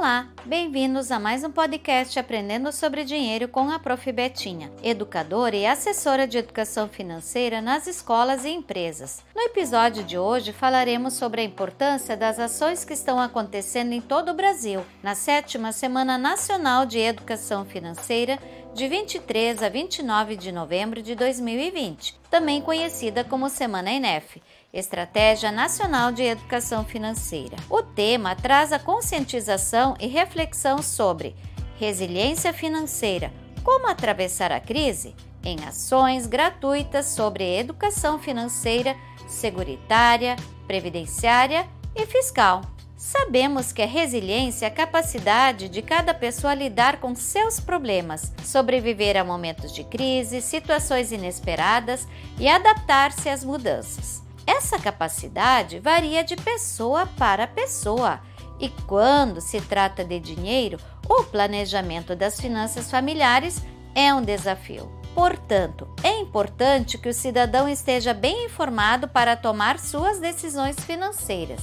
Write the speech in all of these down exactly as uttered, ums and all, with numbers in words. Olá, bem-vindos a mais um podcast Aprendendo sobre Dinheiro com a professora Betinha, educadora e assessora de educação financeira nas escolas e empresas. No episódio de hoje falaremos sobre a importância das ações que estão acontecendo em todo o Brasil, na sétima Semana Nacional de Educação Financeira, de vinte e três a vinte e nove de novembro de dois mil e vinte, também conhecida como Semana ENEF, Estratégia Nacional de Educação Financeira. O tema traz a conscientização e reflexão sobre resiliência financeira, como atravessar a crise, em ações gratuitas sobre educação financeira, seguritária, previdenciária e fiscal. Sabemos que a resiliência é a capacidade de cada pessoa lidar com seus problemas, sobreviver a momentos de crise, situações inesperadas e adaptar-se às mudanças. Essa capacidade varia de pessoa para pessoa e, quando se trata de dinheiro, o planejamento das finanças familiares é um desafio. Portanto, é importante que o cidadão esteja bem informado para tomar suas decisões financeiras.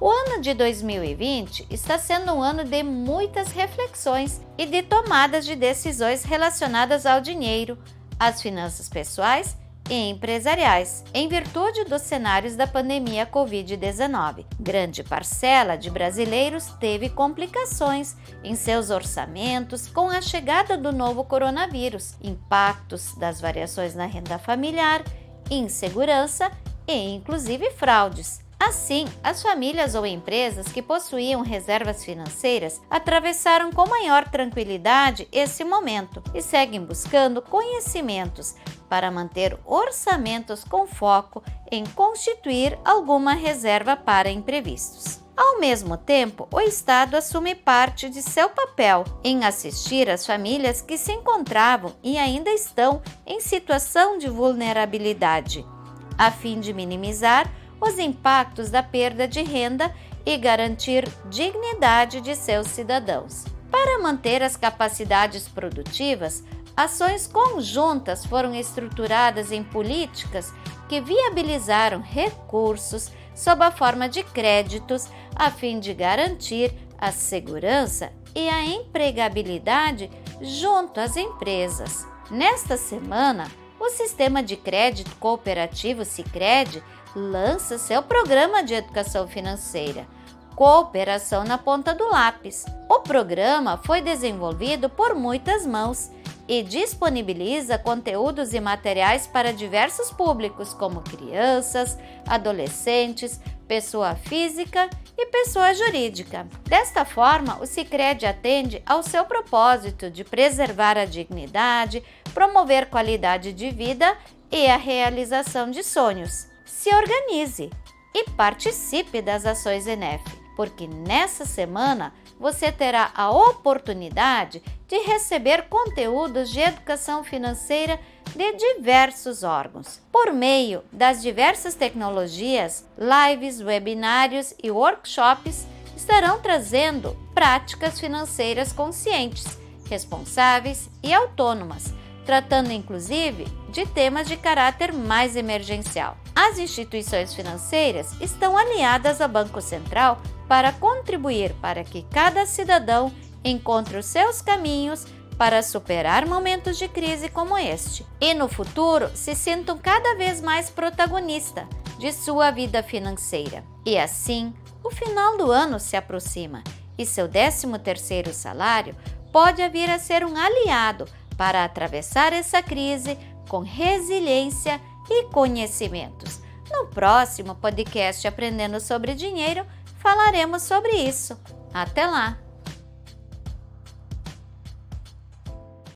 O ano de dois mil e vinte está sendo um ano de muitas reflexões e de tomadas de decisões relacionadas ao dinheiro, às finanças pessoais e empresariais, em virtude dos cenários da pandemia covid dezenove. Grande parcela de brasileiros teve complicações em seus orçamentos com a chegada do novo coronavírus, impactos das variações na renda familiar, insegurança e, inclusive, fraudes. Assim, as famílias ou empresas que possuíam reservas financeiras atravessaram com maior tranquilidade esse momento e seguem buscando conhecimentos para manter orçamentos com foco em constituir alguma reserva para imprevistos. Ao mesmo tempo, o Estado assume parte de seu papel em assistir as famílias que se encontravam e ainda estão em situação de vulnerabilidade, a fim de minimizar os impactos da perda de renda e garantir dignidade de seus cidadãos. Para manter as capacidades produtivas, ações conjuntas foram estruturadas em políticas que viabilizaram recursos sob a forma de créditos, a fim de garantir a segurança e a empregabilidade junto às empresas. Nesta semana, o Sistema de Crédito Cooperativo Sicredi lança seu programa de educação financeira, Cooperação na Ponta do Lápis. O programa foi desenvolvido por muitas mãos e disponibiliza conteúdos e materiais para diversos públicos, como crianças, adolescentes, pessoa física e pessoa jurídica. Desta forma, o Sicredi atende ao seu propósito de preservar a dignidade, promover qualidade de vida e a realização de sonhos. Se organize e participe das ações ENEF, porque nessa semana você terá a oportunidade de receber conteúdos de educação financeira de diversos órgãos, por meio das diversas tecnologias. Lives, webinários e workshops estarão trazendo práticas financeiras conscientes, responsáveis e autônomas, tratando inclusive de temas de caráter mais emergencial. As instituições financeiras estão aliadas ao Banco Central para contribuir para que cada cidadão encontre os seus caminhos para superar momentos de crise como este e, no futuro, se sintam cada vez mais protagonista de sua vida financeira. E assim, o final do ano se aproxima e seu décimo terceiro salário pode vir a ser um aliado para atravessar essa crise com resiliência e conhecimentos. No próximo podcast Aprendendo sobre Dinheiro, falaremos sobre isso. Até lá!